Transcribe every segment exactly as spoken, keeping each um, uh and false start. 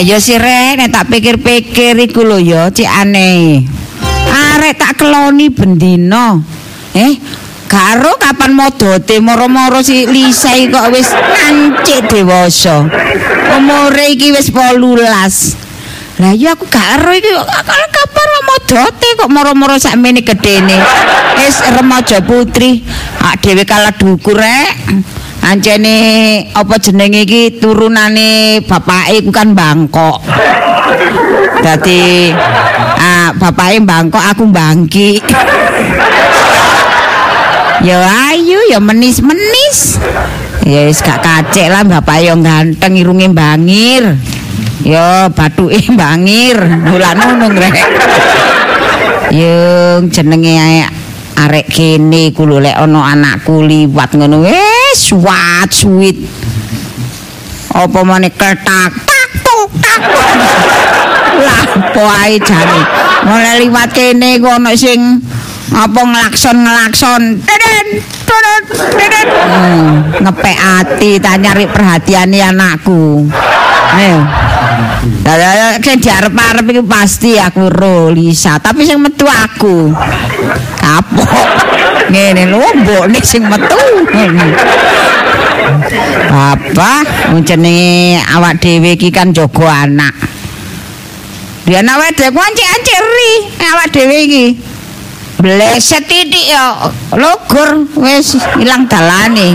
Lah ya sih Rek, nek tak pikir-pikir iku lho ya cik aneh. Arek tak keloni bendino. Eh, karo kapan modote moro-moro si Lisai kok wis nancik dewasa. Umure iki wis wolulas. Lah ya aku gak ero iki kok kapan modote kok moro-moro sakmene gedene. Wis remaja putri, ak dhewe kalah dukur Rek. Ancene apa jenenge iki turunane bapake ku kan Bangkok. Dadi ah bapake Bangkok aku Bangki. Ya ayu ya menis-menis. Ya wis gak kacek lah bapake yo ganteng irunge bangir. Yo bathuke bangir dolan ngono Rek. Yo jenenge arek kene iku lho lek ana anakku liwat ngono wis suwat suwit apa meneh ketak tak tuk tak lah po ae jane mulai liwat kene iku ana sing apa ngelakson-ngelakson deden deden deden hmm, ngepek ati tak nyari perhatiane anakku eh dadak sing diarep-arep iku pasti aku ro Lisa tapi sing metu aku kapok ngene lho mbokne sing metu apa jenenge awak dhewe iki kan jaga anak dia ana wedek ancik-ancik ri awak dhewe iki bleset titik ya logur wis ilang dalane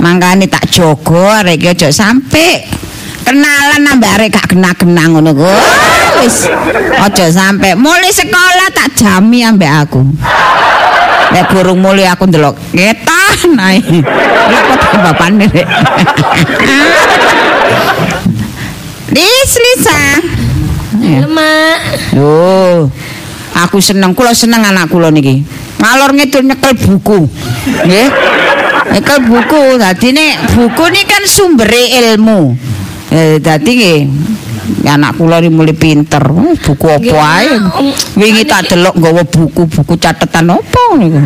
mangkane tak jaga arek iki aja sampe kenalan nambah arek gak kena-kena ngono ku. Wis aja sampe muli sekolah tak jami ambek aku. Nek burung muli aku ndelok ketan ae. Kok bapane Rek. Lis Lisa. Halo Mak. Loh. Aku seneng kula seneng anak kula niki. Ngalor ngidul nyekel buku. Nggih. Nyekel buku. Dadine buku niki kan sumbere ilmu. Eh dadi nggih anak kula iki mulih pinter buku apa ae wingi tak delok nggawa buku-buku catetan apa niku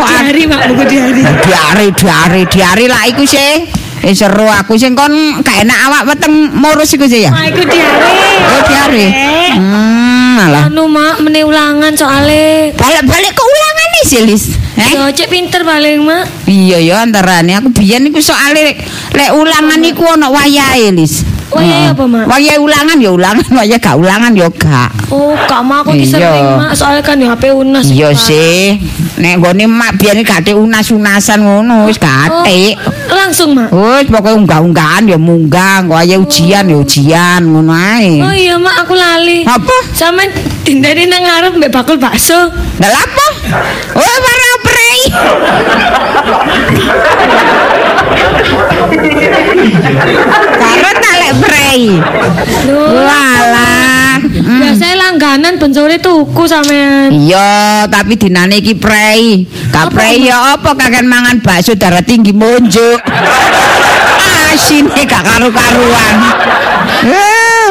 diari mak buku diari diari diari diari lak iku sih eh seru aku sing kon gak enak awak weteng murus iku sih ya lha iku diari oh diari hmm alah anu mak meneh ulangan soalé balik-balik ke ulangane sih Lis. Eh? Yo cek pinter paling Mak. Iya ya antarane aku biyen niku soalé lek ulangan niku ana wayahe Lis. Wayahe apa Mak? Wayahe ulangan ya ulangan, wayahe gak ulangan ya gak. Oh, gak mak aku sering Mak soalé kan yo H P unas. Iya sih. Nek nggone Mak biyen gak te unas-unasan ngono wis gak te. Oh, langsung Mak. Wis pokoke unggah-unggahan ya munggah, wayahe ujian ya ujian ngono ae. Oh iya Mak aku lali. Apa? Sampeyan dindani nang ngarep mbek bakul bakso. Lah apa? Oh, para prei. Karo talek prei. Walah. Biasane langganan bencore tuku sampean. Iya, tapi dinane iki prei. Ka prei ya apa kaken mangan bakso darah tinggi monjuk. Asine gak karu-karuan. Heh.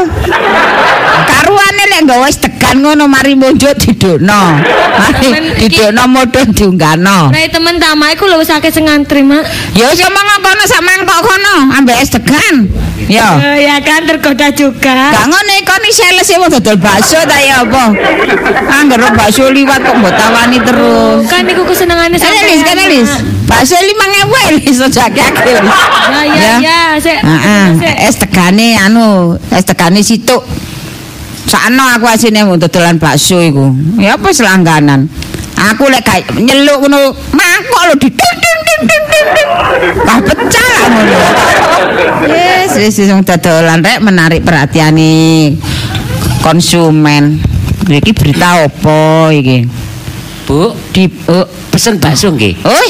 Karuane lek nggawa tekan ngono mari monjuk didokno. Didokno modho diunggahno. Nek temen tamahe ku lho wis akeh sing ngantri, Mak. Ya wis monggo kono sampean kok kono ambek es degan. Ya. Ya kan tergoda juga. Gak ngono kon iki sales e wong dodol bakso ta ya apa? Anggere bakso liwat kok mbok tawani terus. Kan niku kesenengane sampean. Lis, kan Lis. Bakso lima ribu Lis jake akeh. Ya ya ya, sik. Heeh. Es tegane anu, es tegane situk. Sakno aku asine mung dodolan bakso iku. Ya apa selangganan. Aku lek nyeluk ngono, mangkok lho diding-ding-ding-ding. Lah pecah lah ngono. Yes, wis sing dodolan Rek menarik perhatiane konsumen. Iki berita apa iki? Bu, di uh, pesen bakso nggih. Oh,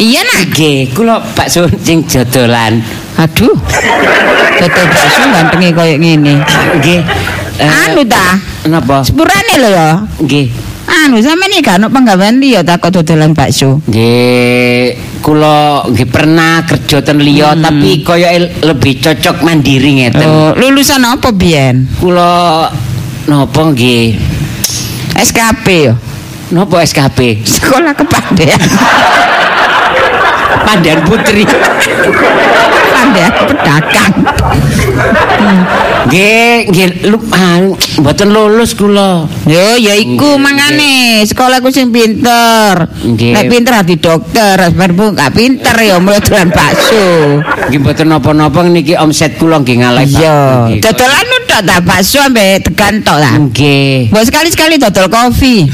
iya nak nggih, kula bakso sing dodolan. Aduh. Dodol bakso gantenge koyo ngene. Nggih. Anu ta? Napa? Sepurane lho ya. Nggih. Anu sampeyan iki gak ono penggawean liya ta kok dodolan bakso? Nggih, kula nggih pernah kerja ten liya hmm. tapi koyoke lebih cocok mandiri ngeten. Oh, lulusan apa biyen? Kula napa nggih? S K P ya. Napa S K P? Sekolah kepandaian. Pandaian putri. Pandaian pedagang. Nggih, nggih mboten lulus kula. Yo ya iku mangane, sekolah ku sing pinter. Nek pinter hati dokter, barbu gak pinter ya mlebu dolan bakso. Nggih mboten napa-napa niki omset kula nggih ngalih. Iya, dodolan tok ta bakso ambek tekan tok ta. Nggih. Mbok sekali-sekali dodol kopi.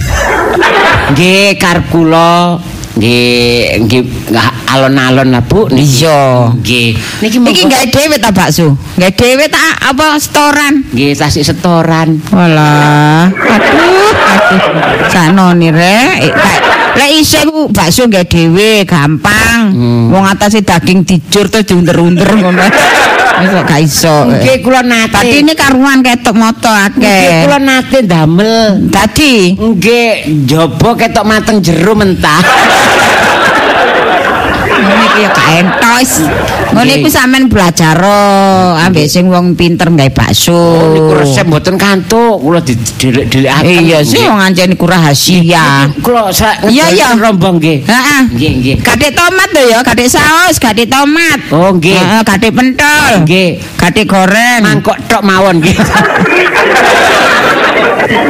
Nggih, karep kula. Nggih, nggih alon-alon lah Bu. Iya. Nggih. Niki iki gak dhewe ta bakso? Gak dhewe ta apa setoran? Nggih, tasik setoran. Walah. Aduh, aduh. Sanone rek. Lek isih Bu bakso gak dhewe gampang. Wong atase daging dijur terus diunter-unter ngono. Wis gak iso. Nggih, kula nate. Dadi ini karuan ketok moto akeh. Nggih, kula nate damel. Dadi nggih njaba ketok mateng jero mentah. Niki ya gak entos. Ngono iku sampean belajar ambek sing wong pinter gawe bakso. Niku resep mboten kantuk, kula didelik-delikaken. Iya sih wong ancen niku rahasia. Kula iya ya rombong nggih. Heeh. Nggih nggih. Gathik tomat lho ya, gathik saus, gathik tomat. Oh nggih. Heeh, gathik pentol. Nggih. Gathik goreng. Mangkok tok mawon nggih.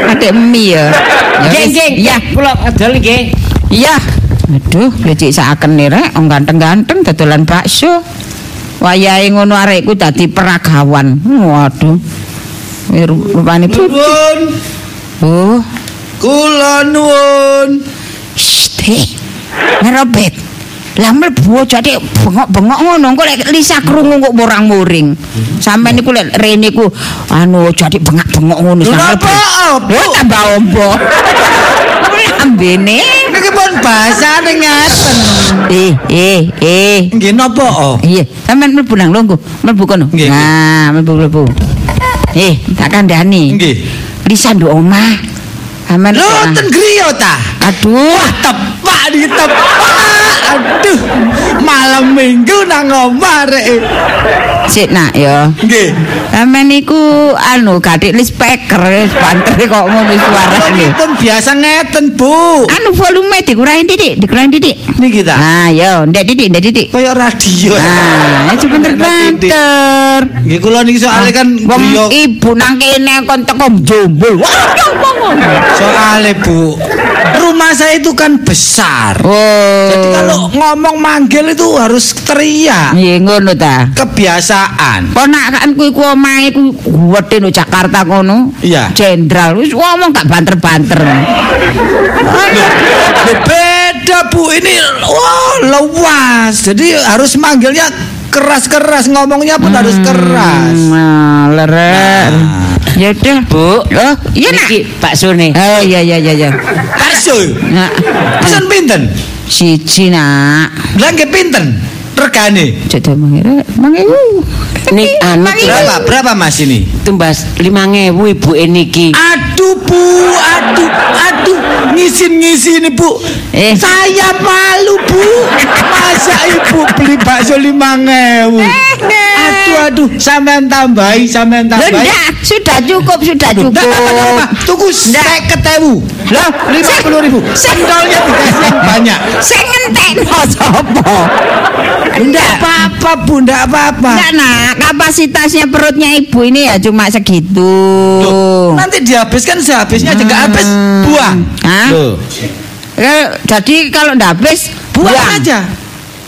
Gathik mie ya. Nggih nggih. Ya kula adol nggih. Iya. Aduh, becik saken nirek, wong ganteng-ganteng dodolan bakso. Wayahe ngono arekku dadi peragawan. Waduh. Rupane pun. Oh, kula nuwun. Sthik. Merobet. Lah mlebu aja dik bengok-bengok ngono, engko lek Lisa krungu kok murang-muring. Sampeyan niku lek rene ku anu jadi bengak-bengok ngono sampe. Lha tambah ombo. Ambene iki pun basane ngaten. Eh eh eh. Nggih napa? Iya, sampean mlebu nang lungguh, mlebu kono. Nah, mlebu-mlebu. Eh, tak kandhani. Nggih. Risa nduk omah. Aman. Lho, ten griya ta? Aduh, tepak iki tepak. Aduh, malam Minggu nang omah rek. Sik nak ya. Nggih. Sampeyan niku anu gathik lispeker banter kok ngono suarane. Pun biasa ngeten, Bu. Anu volume dikurangi titik, dikurangi titik. Niki ta. Nah, ya, ndek titik, ndek titik. Kayak radio. Nah, iki bener-bener. Nggih kula niki soalé kan wong ibu nang kene kon teko Jombol. Waduh, wong. Soalé, Bu. Rumah saya itu kan besar. Oh. Jadi kalau ngomong manggil itu harus teriak. Iya ngono ta. Kebiasaan. Ponakku iku omahe ku wedhe no Jakarta kono. Iya. Jenderal wis ngomong gak banter-banter. Beda Bu ini wah luas. Jadi harus manggilnya keras-keras, ngomongnya pun hmm, harus keras. Nah, lerek. Nah. Ya udah Bu. Oh, iya nak. Bakso nih. Oh iya iya iya iya. Bakso. Nah. Pesan pinten? Siji nak. Lah nggih pinten? Regane. Jek mangere. Mangewu. Nik anu berapa? Berapa Mas ini? Tumbas lima ribu ibuke niki. Aduh Bu, aduh aduh ngisin-ngisini Bu. Eh. Saya malu Bu. Masa ibu beli bakso lima ribu. Eh. Aduh aduh sampean tambahi sampean tambahi. Ndak, sudah cukup, sudah cukup. Ndak, tuku seket ribu. Lah, lima puluh ribu. Sendolnya dikasih banyak. Sing ngentekno sapa? Ndak apa-apa, Bu, ndak apa-apa. Ndak, nak, kapasitasnya perutnya ibu ini ya cuma segitu. Loh, nanti dihabiskan sehabisnya aja enggak hmm. habis, buang. Hah? Loh. Eh, jadi kalau ndak habis, buang, buang aja.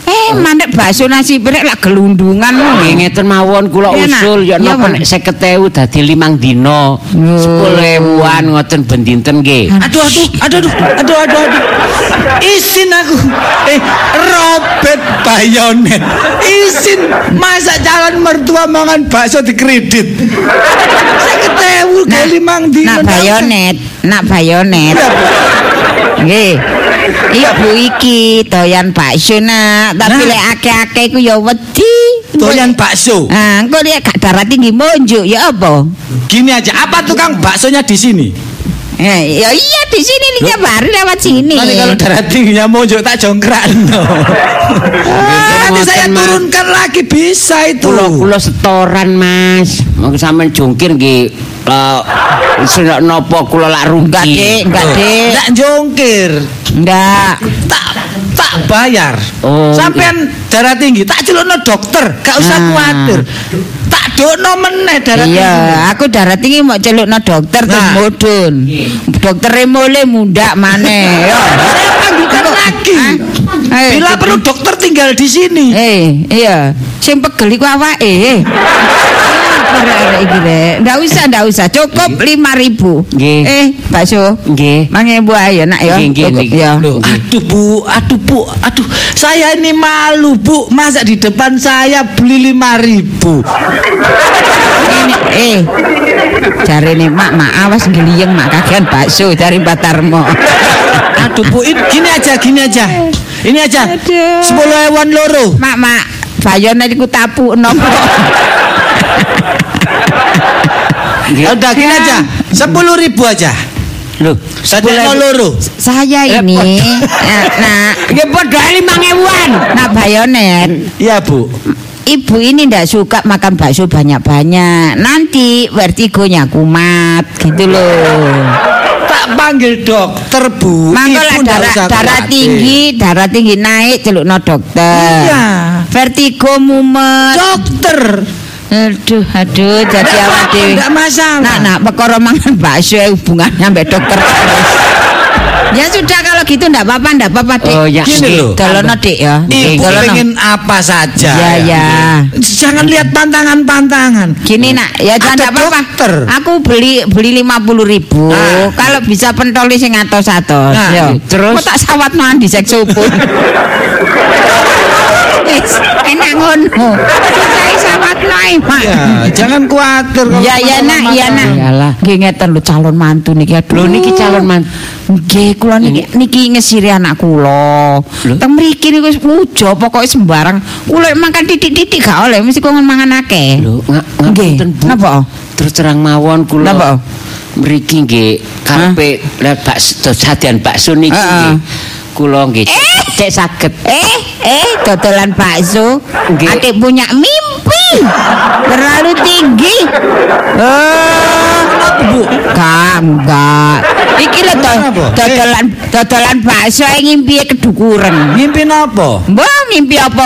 Eh, mandek bakso nasi berek lah gelundungan nggih ngeten mawon kula usul ya napa nek seket ribu dadi limang dina sepuluh ribuan ngoten ben dinten nggih. Aduh aduh aduh aduh aduh aduh. Isin aku. Eh, Robert Bayonet. Isin masa calon mertua mangan bakso dikredit. seket ribu kali limang dina. Nak Bayonet, nak Bayonet. Nggih. Ibu iki doyan bakso nak, tapi lek akeh-akeh iku ya wedi. Doyan bakso. Ah, engko lek gak darah tinggi monjuk ya apa? Gini aja, apa tukang baksonya di sini? Eh, ya iya di sini lihat baru lewat sini. Nanti kalau darah tingginya monjuk tak jongkrakno. Nanti saya turunkan lagi bisa itu. Kulo setoran Mas, mau sampean jungkir nggih. Sudah nopo kula lak rungkat nggih, enggak Dik. Enggak jongkir. Enggak. Tak tak bayar. Oh, sampean iya. Darah tinggi tak celukno dokter, gak usah nah. Khawatir. Tak dono meneh darah iya, tinggi. Iya, aku darah tinggi mau celukno dokter nah. Terus mudun. Doktere mule mundak maneh. Yo, saya panggilkan lagi. Ah? Bila perlu dokter tinggal di sini. Eh, iya. Sing pegel iku awake. Ndak usah, ndak usah. Cukup lima ribu. Gih. Eh, bakso. Gih. Mangi bu ayo nak ya. Aduh bu, aduh bu, aduh. Saya ini malu bu. Masa di depan saya beli lima ribu. Eh, cari nih mak, mak awas geliang mak kagian bakso cari Batarmo. Aduh bu, gini aja, gini aja, ini aja. Sepuluh hewan loro. Mak, mak. Bayon aja ku tapu nopo. Udah gini aja, sepuluh ribu aja. Loh, sepuluh loro. Saya ini, nah, dia berdoa lima hewan. Nah, bayonet. Iya bu. Ibu ini ndak suka makan bakso banyak-banyak. Nanti vertigonya kumat, gitu loh. Tak panggil dokter bu. Mangkola darah, darah tinggi, darah tinggi naik, celukno dokter. Iya. Vertigo mumet. Dokter. Aduh, aduh, jadi awak dewi. Tidak masalah. Nak, nak, perkara mangan bakso hubungannya sampai dokter. Ya sudah kalau gitu ndak apa-apa, ndak apa-apa dek. Oh ya. Kalau nodek ya. Ibu pengen apa saja. Ya ya. Jangan lihat pantangan-pantangan. Gini nak, ya jangan apa-apa. Aku beli beli lima puluh ribu. Kalau bisa pentoli sing atos-atos. Terus. Kok tak sawat mandi seksopun. Enak ngono. Saya sawat lain mak. Jangan khawatir. Ya ya nak, ya nak. Gini ngeten lu calon mantu niki. Lu niki calon mantu. Nggih, kula niki niki ngesiri anak kula. Teng mriki niku wis pujo pokoke sembarang. Kula makan titik-titik gak oleh mesti kon mangan akeh. Lho, nggih. Napa? Terus terang mawon kula. Napa? Mriki nggih karepe lek bakso sadean bakso niki nggih. Kula nggih cek saged. Eh, eh dodolan bakso. Adik punya mimpi. Terlalu tinggi. Oh, Bu. Enggak. Iki lho dodolan dodolan bakso yang ngimpi kedukuran. Ngimpi napa? Mbah ngimpi apa?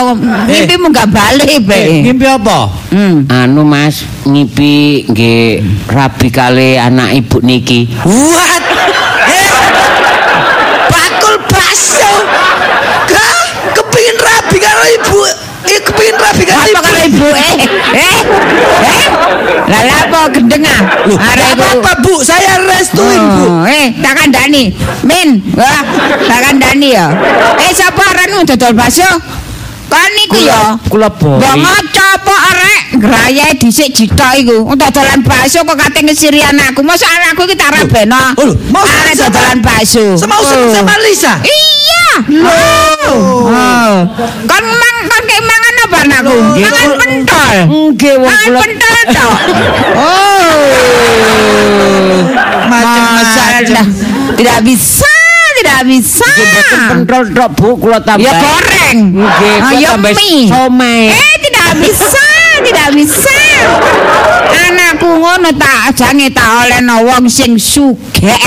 Ngimpi munggah bali bae. Ngimpi apa? Anu Mas, ngimpi nggih rabi kali anak ibu niki. What? Bakul bakso. Gak kepengin rabi karo ibu. Eh kepengin rabi karo ibu. Apa karo ibu eh? Eh? Eh? Lala apa gendengan? Apa bu? Saya restuin bu. Eh, takkan Dani, Min, wah, takkan Dani ya. Eh, siapa orang udah jual bakso? Kan niku ya. Kula boi. Bongoco apa arek? Grayae dhisik jithok iku. Untuk dolan bakso kok kate ngesiri anakku. Mosok anakku iki tak rabeno. Arek dolan bakso. Semau sama Lisa. Iya. Lho. Kan mang kan kek mangan apa anakku? Mangan pentol. Nggih wong kula. Mangan pentol to. Oh. Macam-macam. Tidak bisa. Tidak bisa. Betul pentol tok bu kula tambah. Ya goreng. Nggih, kula tambah somai. Eh tidak bisa, tidak bisa. Anakku ngono tak jange tak olehno wong sing sugih.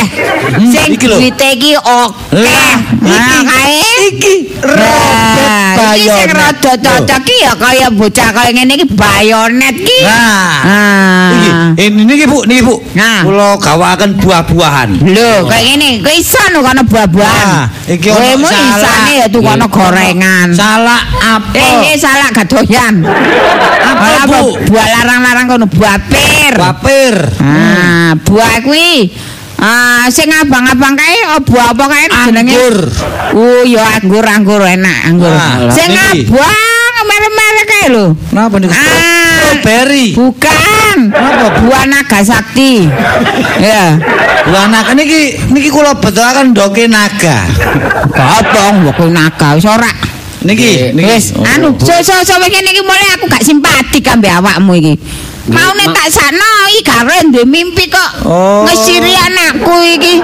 Sing duwite iki akeh. Nah, kae iki robot bayonet. Sing rada cocok iki ya kaya bocah kaya ngene iki bayonet iki. Nah. Iki niki Bu, niki Bu. Kula gawaken buah-buahan. Lho, kaya ngene, kowe iso ngono buah-buahan. Iki ono isane ya tukono gorengan. Salak apel. Iki salak gadoyan. Apa buah larang-larang kono buah pir. Buah pir. Ah, buah kuwi. Ah, sing abang-abang kae buah apa kae jenenge? Anggur. Oh, ya anggur-anggur enak anggur. Sing abang merek-merek kae lho. Napa niku? Strawberry. Bukan. Napa buah naga sakti. Ya. Buah naga niki niki kula betulaken ndoke naga. Apa ndoke naga wis ora. Niki, wis anu, so so so begini niki mulai aku gak simpati ambek awakmu iki. mau nih tak sana karena di mimpi kok oh. Ngesiri anakku iki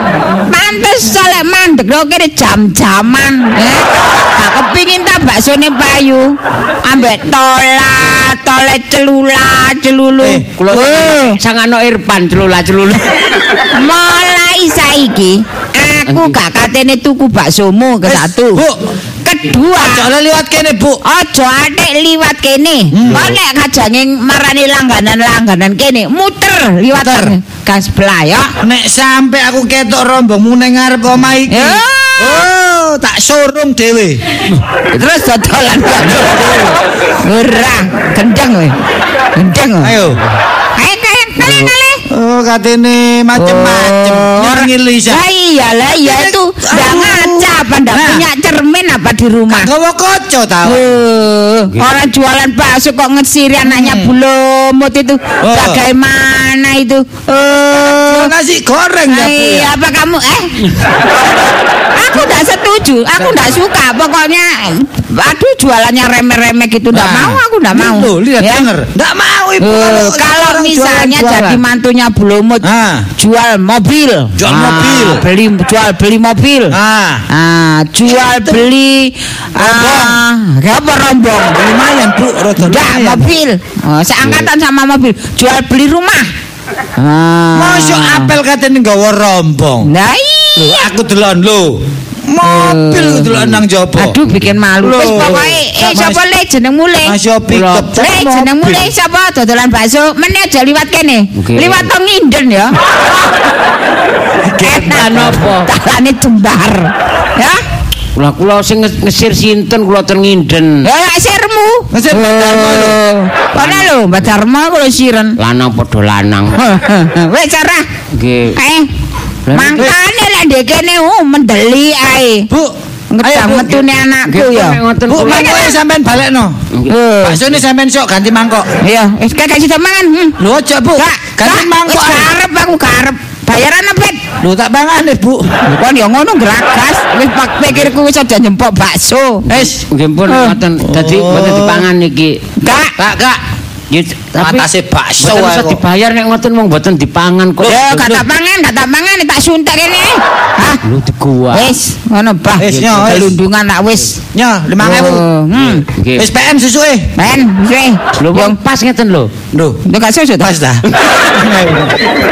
pantes soleh mandek lo kira jam-jaman eh. Tak kepingin tak bakso nih payu ambek tola tola celula celulu eh, eh. Sangano irpan celula celulu mulai saiki aku gak katene tuku baksomu ke satu bu. Kedua aja liwat kene bu aja adek liwat kene kok nek kajange marani langganan-langganan kene muter liwat gang sebelah yo nek sampe aku ketok rombongmu ning ngarep omah iki oh tak surung dhewe terus dodolan ora gendeng kowe gendeng ayo ayo kene oh katene macem-macem ngilisa lah iyalah iya itu ndak ngaca apa ndak punya cermin apa di rumah gawa kaca tau orang jualan bakso kok ngesiri anaknya bulomut itu bagaimana itu eh nasi goreng ya apa kamu eh aku ndak setuju aku ndak suka pokoknya aduh jualannya remeh-remeh gitu ndak mau aku ndak mau lihat denger ndak mau ibu kalau misalnya jadi mantunya Bulomut ah. Jual mobil jual ah, mobil beli jual beli mobil ah, ah jual itu. Beli ah apa rombong lumayan bu roda mobil oh, seangkatan sama mobil jual beli rumah ah. Masuk apel katanya gawa rombong nah iya aku delon lo mobil itu uh, nang jopo aduh bikin malu wis pokoke eh sapa le jeneng mule le jeneng mule sapa dodolan bakso meneh aja liwat kene okay. Liwat tong inden ya ketan opo talane jembar ya kula kula sing ngesir sinten kula ten nginden ya sirmu ngesir Badarma lho ana lho Badarma kula siren lanang padha lanang wis carah nggih eh mangkane lek ndekene mendeli ae. Bu, ngedang metune anakku ya. Bu, mangkoke sampean balekno. Baksone sampean sok ganti mangkok. Iya, wis kakek sida mangan. Lho aja, Bu. Ganti mangkok. Arep aku karep. Bayaran nepet. Lho tak mangane, Bu. Kon ya ngono gragas. Wis pikirku wis aja nyempok bakso. Wis, nggih pun ngoten. Dadi mboten dipangan iki. Kak, Kak. Matase bakso wae kok dibayar nek ngoten mung mboten dipangan kok. Ya gak tak pangan, gak tak mangan tak suntek kene. Hah? Lu digua. Wis, ngono bah. Wis lundungan nak wis. Nyo lima ribu. Wis P N susuke. P N susuke. Lho wong pas ngeten lho. Lho, lho gak susut pas ta.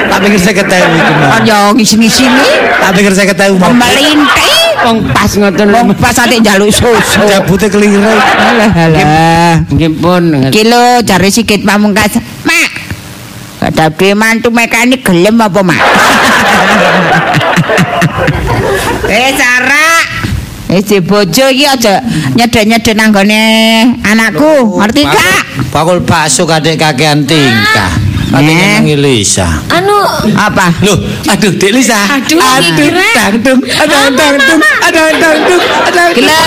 Tak pikir seket ewu iki. Kon yo ngisi-ngisini. Tak pikir seket ewu. Melinti wong pas ngoten lho. Wong pas atik njaluk susu. Jabute kelire. Alah. Nggih pun. Kilo jare sikit pamungkas. Mak. Kadhe mantu mekanik gelem apa, Mak? Eh, cara. Eh, si bojo iki aja nyedhe-nyedhe nang gone anakku. Ngerti gak? Bakul bakso kadek kakean tingkah. Katanya nang Lisa. Anu apa? Loh, aduh Dek Lisa. Aduh, dangdung, dangdung, dangdung, dangdung. Gila.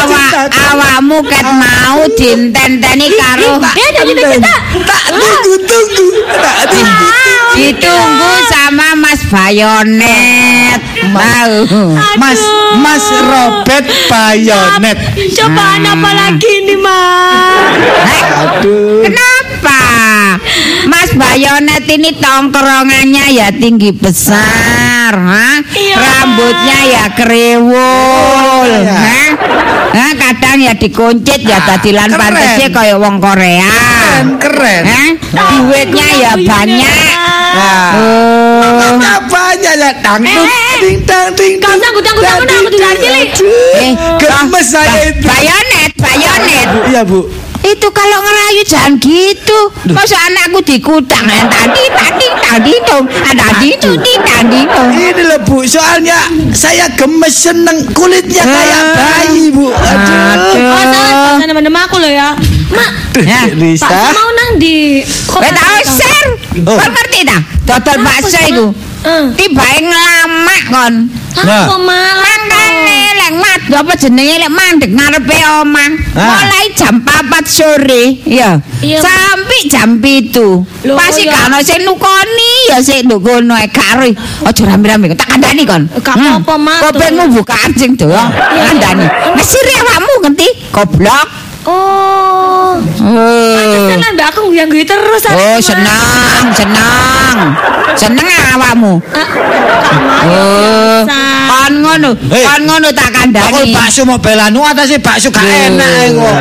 Awak awakmu ket mau ditenteni karo. Tak ditunggu, tak ditunggu. Ditunggu sama Mas Bayonet. Mau. Mas Mas Robert Bayonet. Cobaan apa lagi ini, Mas? Aduh. Kenapa? Pak Mas Bayonet ini tongkrongannya ya tinggi besar, ha? Iya. Rambutnya ya kriwul, iya. Ha? Ha? Kadang ya dikuncit nah, ya dadilan pantesnya kayak wong Korea, keren, keren. Ha? Duitnya oh, ya banyak. Nah. Uh. Apanya ya dangdut, ding dang ding dang, dangdut dangdut dangdut dangdut. Eh, gemes saya itu. Bayonet, Bayonet. Iya bu. Itu kalau ngerayu jangan gitu. Duh. Masa anakku dikutang tadi tadi tadi dong ada di tadi tadi dong ini loh bu soalnya saya gemes seneng kulitnya kayak bayi bu aduh oh teman-teman aku loh ya mak ya Pak mau nang di weh tau ser kau ngerti tak total bakso itu tiba yang lama kon aku malah mat apa jenenge lek mandeg ngarepe omah mulai jam papat sore ya sampe jam pitu pasti gak ono sing nukoni ya sik nduk kono ae gak ri aja rame-rame tak kandhani kon gak apa-apa mak kopengmu bukaan sing doang kandhani mesire awakmu ngerti goblok oh pantesan aku ngguyu-ngguyu terus. Oh, senang, senang. Seneng awakmu. Oh. Kon ngono, kon ngono tak kandhani. Aku bakso mobelanmu atase bakso gak enak kok.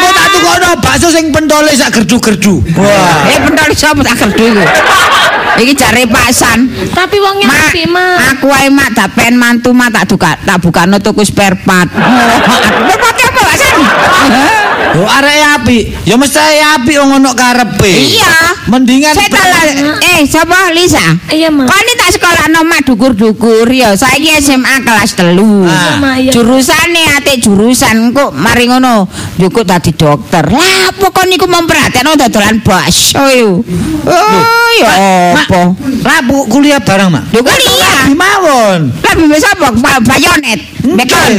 Mu tak tukono bakso sing pentole sak gerdu-gerdu. Wah. Eh pentole sapa tak gerdu iku? Iki jare pasan. Tapi wongnya apik, Mak. Aku ae mak dapen mantu mak tak buka tak bukano tuku spare part. Berpake apa pasan? Oh arek apik. Ya mesti apik wong ono karepe. Iya. Mendingan eh sapa Lisa? Iya, Mak. Kon tak sekolahno mak dukur-dukur ya. Saiki S M A kelas telu. Jurusane atik jurusan kok mari ngono. Njukuk dadi dokter. Lah apa kon niku memperhatekno dodolan bakso yo. Oh yo. Apa? Lah bu kuliah bareng, Mak. Lho kuliah mawon. Lah bimbing sapa? Bayonet. Mekon.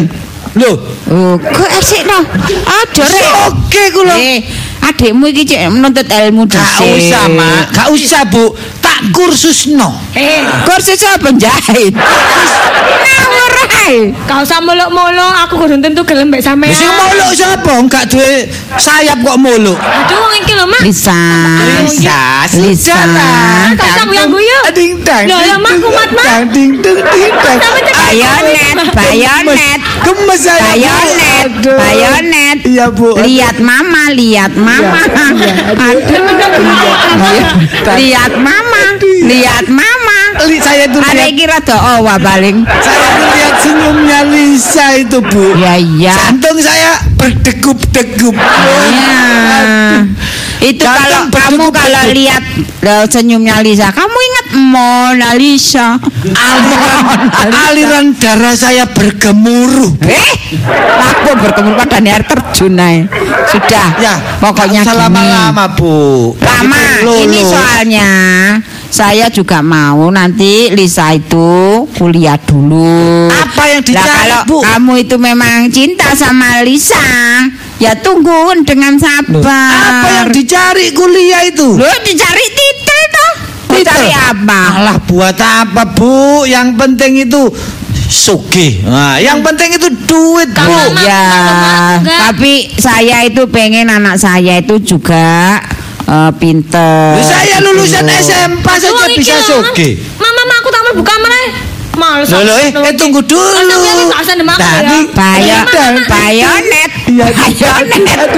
Lho. Oh, kok asikno. Aduh rek. Oke kula. Eh, adekmu iki cek menuntut ilmu dhisik. Gak usah, Mak. Gak usah, Bu. Tak kursusno. Eh, kursus apa njahit? Ngawur ae. Gak usah muluk-muluk, aku kudu tentu gelem mbek sampean. Wis muluk sapa? Gak duwe sayap kok muluk. Aduh wong iki lho, Mak. Lisa. Lisa. Lisa. Gak usah guyu-guyu. Ding dang. Lho, ya Mak kumat, Mak. Ding dang ding dang. Bayonet, bayonet. Gemes ae. Bayonet, bayonet. Iya, Bu. Lihat Mama, lihat Mama. Aduh. Lihat Mama. Lihat Mama. Saya tuh lihat. Kira tuh oh baling. Saya tuh lihat senyumnya Lisa itu, Bu. Iya, iya. Jantung saya berdegup-degup. Iya. Itu kalau kamu kalau lihat senyumnya Lisa, kamu ingat Mona Lisa. Aliran, aliran darah saya bergemuruh. Eh, aku bergemuruh pada air terjun aja. Sudah. Ya, pokoknya lama-lama, Bu. Lama. Ini soalnya saya juga mau nanti Lisa itu kuliah dulu. Apa yang dicari, nah, Bu? Kamu itu memang cinta sama Lisa. Ya tunggu dengan sabar. Apa yang dicari kuliah itu? Loh, dicari titel toh. Dicari apa? Alah buat apa, Bu? Yang penting itu sugih. Nah, yang penting itu duit, Bu. Ya, tapi saya itu pengen anak saya itu juga uh, pinter. Saya lulusan S M P saja bisa sugih. Mama, mama aku tak mau buka mana? Mau. Loh, eh tunggu dulu. Tadi bayonet. Bayonet,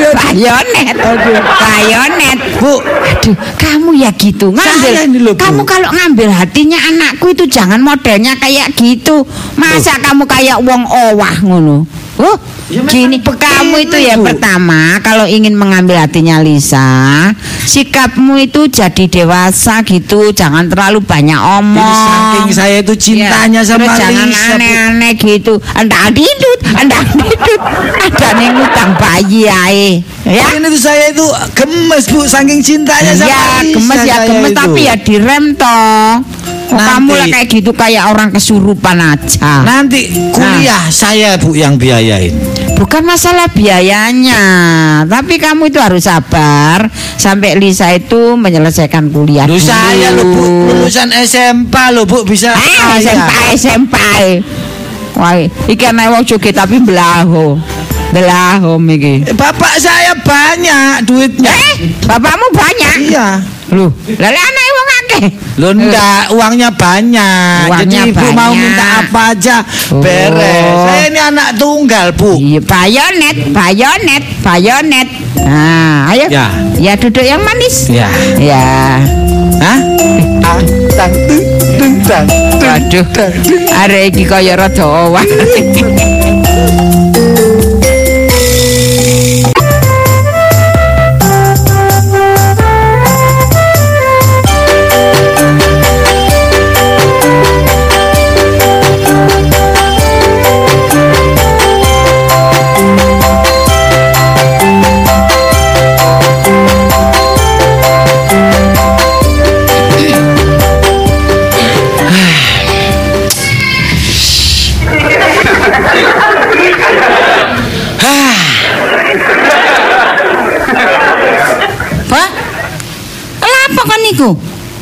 bayonet, bayonet, Bu. Aduh, kamu ya gitu ngambil. Loh, kamu kalau ngambil hatinya anakku itu jangan modelnya kayak gitu. Masa oh. Kamu kayak wong owah ngono. Oh, ya, gini kamu itu ya, Bu. Pertama kalau ingin mengambil hatinya Lisa, sikapmu itu jadi dewasa gitu, jangan terlalu banyak omong. Jadi saking saya itu cintanya ya, sama Lisa, jangan aneh-aneh gitu. Anda didut, anda didut, ada yang utang bayi ae. Ya, ini tuh saya itu gemes, Bu, saking cintanya sama ya, Lisa. Gemes ya, gemes tapi ya direm toh. Kamu lah kayak gitu kayak orang kesurupan aja. Nanti kuliah nah. Saya, Bu, yang biayain. Bukan masalah biayanya, tapi kamu itu harus sabar sampai Lisa itu menyelesaikan kuliah. Lu saya lo, Bu, lulusan S M P lo, Bu, bisa. Ah, S M P, S M P. Wah, ikan naik joget tapi belaho. Belaho iki. Bapak saya banyak duitnya. Eh, bapakmu banyak. Iya. Loh, lha anak wong akeh. Lho ndak, uangnya banyak. Uangnya jadi banyak. Ibu mau minta apa aja oh. Beres. Saya ini anak tunggal, Bu. Iya, bayonet, bayonet, bayonet. Nah, ayo. Ya, ya duduk yang manis. Ya. Ya. Hah? Ah, tang tung tung tang. Aduh. Arek iki kaya rada owah.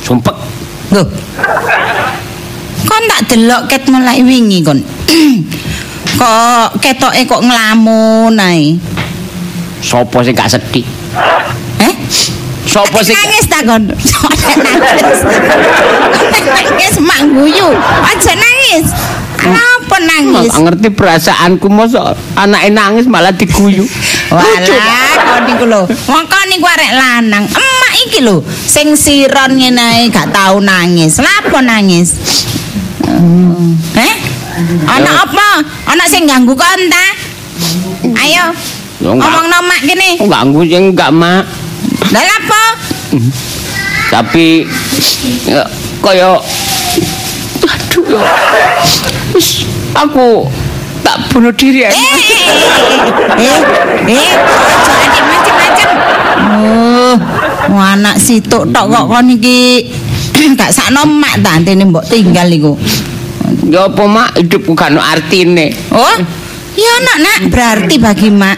Sumpek. Loh. Kon tak delok ket mulai wingi kon. Kok ketoke kok ngelamun ae. Sopo sing gak sedhi? Eh? Sopo sing nangis takon? Nangis. Nangis mangguyu. Aja nangis. Kenapa nangis? Ngerti perasaanku mosok anake nangis malah diguyu. Walah kon niku lho. Mongko niku arek lanang. Emak iki lho sing siron ngene ae gak tau nangis. Lapo nangis? Heh? Ana apa? Ana sing ganggu kon ta? Ayo. Ngomong nomak kene. Ganggu sing gak mak. Lah apa? Tapi koyo aduh ya. Aku tak bunuh diri ya. Eh, eh, eh, jadi macam-macam. Oh, anak situk tok kok kon iki. Gak sakno mak ta antene mbok tinggal iku. Ya apa mak hidupku gak ono artine. Oh, ya nak nak berarti bagi mak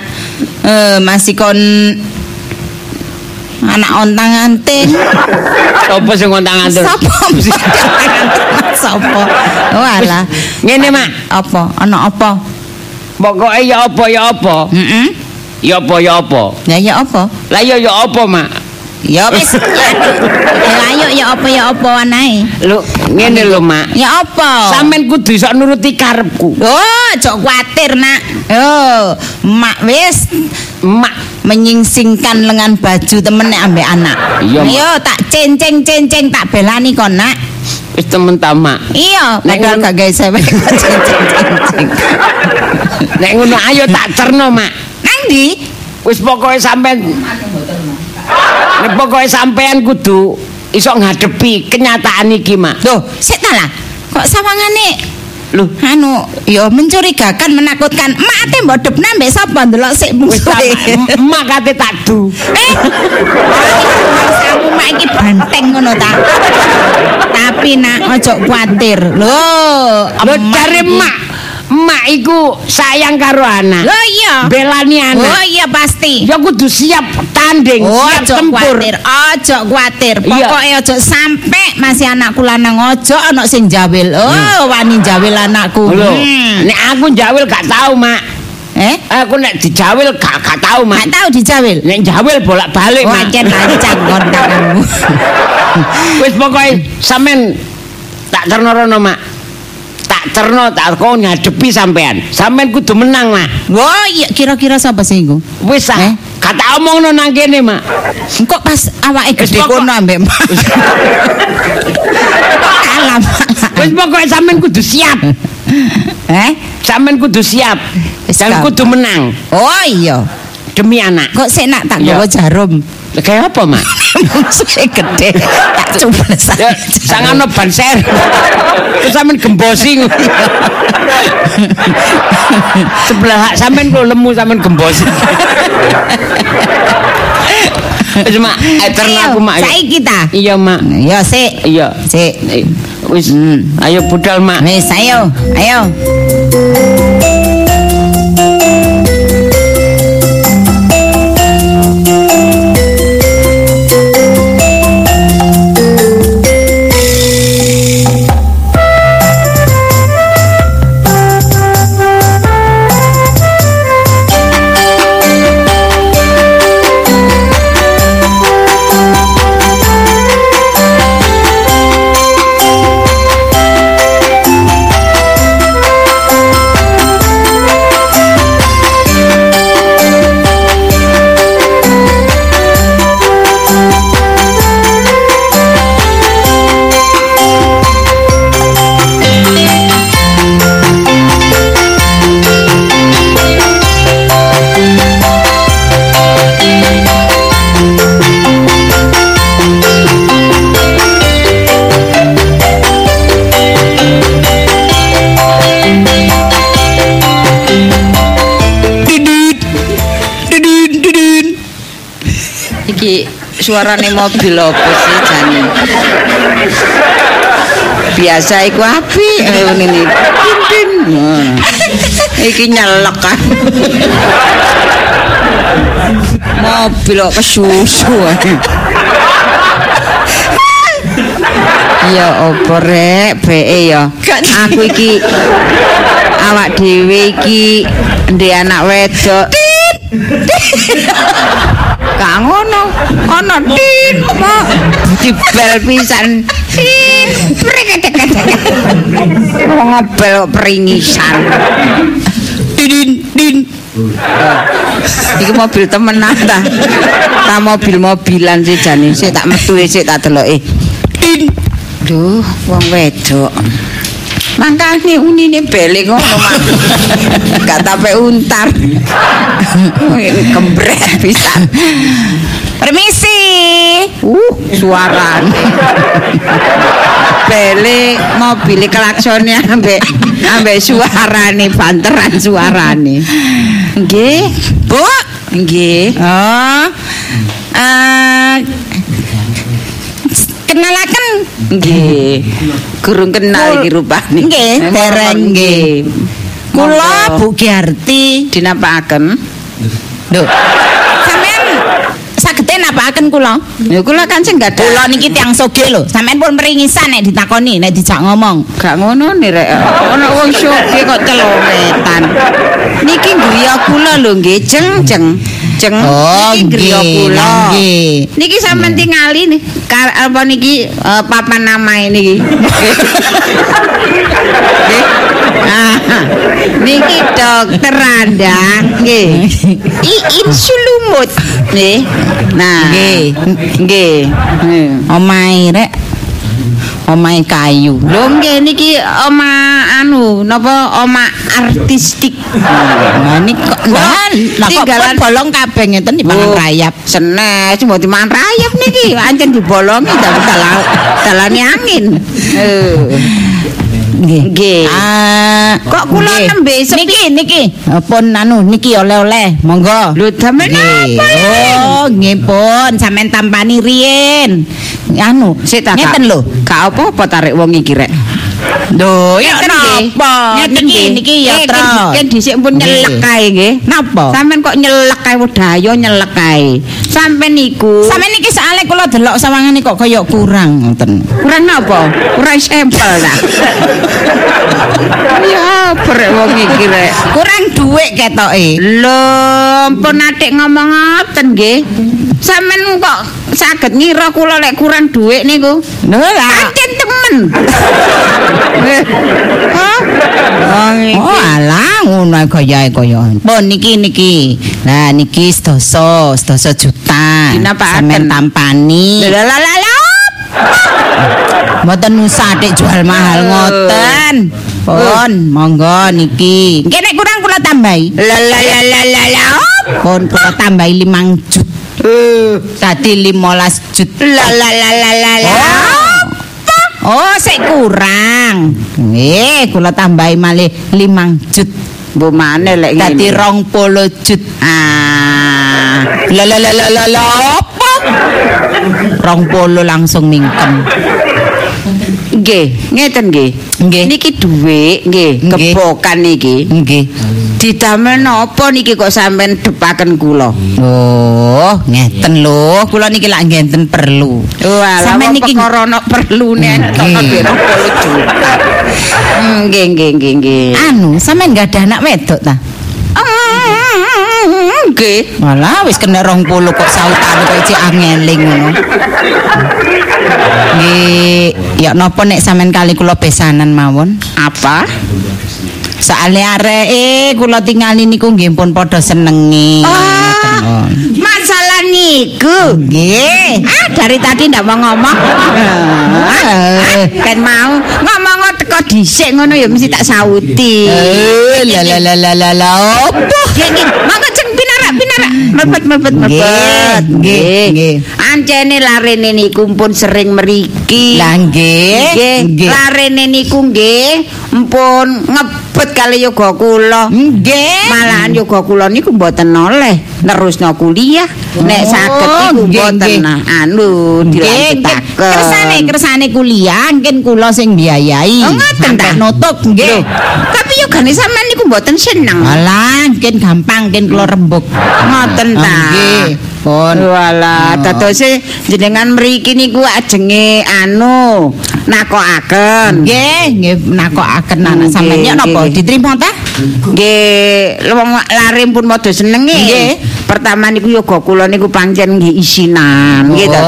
eh masih kon anak ontang-anting. Sopo sing ontang-anting? Sopo sing ontang-anting? Sopo? Walah. Ngene, Mak. Apa? Ana apa? Pokoke ya apa ya apa? Heeh. Ya apa ya apa? Ya ya apa? Lah ya ya apa, Mak? Ya wis. Lah ayo ya apa ya apa anae. Lho, ngene lho, Mak. Ya apa? Sampeyan kudu iso nuruti karepku. Oh, aja kuwatir, Nak. Yo, Mak wis. Mak menyingsingkan lengan baju temen ambek anak. Iya, yo tak cenceng cenceng tak belani kon nak. Wis temen ta mak. Iya, nek ngono gak gawe sewek cenceng cenceng. Nek ngono ayo tak cerno mak. Nang ndi? Wis pokoke sampean. Nek pokoke sampean kudu iso ngadepi kenyataan iki mak. Loh, sik ta lah. Kok sawangane lho anu ya mencurigakan menakutkan mak ate mbok depne mbek sapa ndelok sik mak ate takdu eh aku mak iki banteng ngono ta tapi nak ojo kuwatir lho lho jare mak mak iku sayang karo anak lho iya belani anak oh iya pasti ya kudu siap tanding siap tempur ojo kuwatir pokoke ojo sampe masih anakku lanang ojo ana sing jawil oh wani jawil anakku nek aku jawil gak tau mak eh aku nek dijawil gak gak tau mak gak tau dijawil nek jawil bolak-balik mak pancen lancang kon kamu wis pokoke sampean tak terno-rono mak cerno tak kau ngadepi sampean sampean kudu menang mak oh iya kira-kira sapa sih iku wis ah kata omong nang kene mak kok pas awake gede kono ambek mak kalah mak wis pokoke sampean kudu siap eh sampean kudu siap sampean kudu menang oh iya demi anak kok sik nak tak gawa jarum kayak apa mak musuhnya gede tak coba sangat no banser terus sampean gembosing sebelah sampean kalau lemu sampean gembosing cuma eterna aku mak saya kita iya mak iya si iya si wis ayo budal mak wis ayo ayo suarane mobil apa sih jane biasa iku apik ngene iki pin iki nyelek kan mobil kok kesusu ya opo rek beke ya aku iki awak dhewe iki ndek anak wedok kang ngono kono tin apa dibel pisan tin wong ngebel peringisan tin tin iki mobil temenan ta ta mobil-mobilan sih jane sik tak metu sik tak deloki tin duh wong wedok mangkane unine beli ngono mah gak tape untar kembret pisan permisi uh suarane beli mobil klaksone ambek ambek suarane banteran suarane nggih Bu nggih oh eh kenalaken nggih gurung kenal iki rupane nggih dereng nggih kula Bu Giarti dinapakaken lho sampean saged napakaken kula ya kula kan sing gadah kula niki tiyang sogih lho sampean pun meringisan nek ditakoni nek dijak ngomong gak ngono ne rek ana wong sogih kok celometan niki griya kula lho nggih jeng jeng jeng oh, niki griya kula niki sampean tingali nih apa niki uh, papan nama niki ah, niki dokter Anda nggih iin sulumut nggih nah nggih nggih omahe rek omahe kayu lho nggih niki oma anu napa oma artistik nah niki kok tinggalan bolong kabeh ngeten dipangan rayap senes cuma dimangan rayap niki ancen dibolongi dalan dalane angin nggih nggih kok kula nembe niki niki pun anu niki oleh-oleh monggo lho sampean napa oh nggih pun sampean tampani riyen anu sik tak ngeten lho gak apa-apa tarik wong iki rek lho ya napa ngeten nggih niki ya tro yen dhisik pun nyelek kae nggih napa sampean kok nyelek kae wedaya nyelek kae sampean niku sampean niki soalé kula delok sawangane kok kaya kurang ngoten kurang napa kurang sampel ta ya brek wong iki rek kurang dhuwit ketoke lho ampun atik ngomong ngoten nggih sampean kok saged ngira kula lek kurang dhuwit niku lho lah ancen temen ha oh alah ngono gayae kaya pun niki niki nah niki sedoso sedoso juta sampean tampani lho lho lho mboten usah atik jual mahal ngoten pun monggo niki nggih nek kurang kula tambahi lho lho lho lho pun kula tambahi limang juta tadi lima belas juta la la la la la oh sik kurang nggih kula tambahi malih limang juta mbo maneh lek ngene dadi rong puluh juta ah la la la la la opo rong puluh langsung mingkem nggih ngeten nggih nggih niki dhuwit nggih kebokan niki nggih didamel napa niki kok sampean depaken kula oh ngeten lho kula niki lak ngenten perlu oh sampe niki perkara ana perlune tok dua puluh juta nggih nggih nggih nggih anu sampean gadah anak wedok ta nggih malah wis kena rong puluh kok sautane kok iki angeling ngono nggih ya napa nek sampean kali kula besanan mawon apa soale areke kula tingali niku nggih pun padha senengi oh, masalah niku nggih ah dari tadi ndak mau ngomong ah, kan mau ngomong teko dhisik ngono ya mesti tak sauti eh la la la la la opo nggih monggo ceng pinarak pinarak mlebet mlebet mlebet nggih nggih ancene larene niku pun sering mriki la nggih nggih larene niku nggih empun ngebet kali yoga kula nggih malahan yoga kula niku mboten oleh nerusno kuliah nek saged niku mboten anu dilanjutaken kersane kersane kuliah mungkin kula sing biayai ngoten tak nutup nggih tapi yo gane sampean niku mboten seneng alah mungkin gampang mungkin kula rembug ngoten ta nggih pun walah dadose jenengan mriki niku ajenge anu nakokaken nggih nggih nakokaken anak sampeyan napa diterima ta nggih wong larem pun padha senenge nggih pertama niku yoga kula niku pancen nggih isinan nggih to.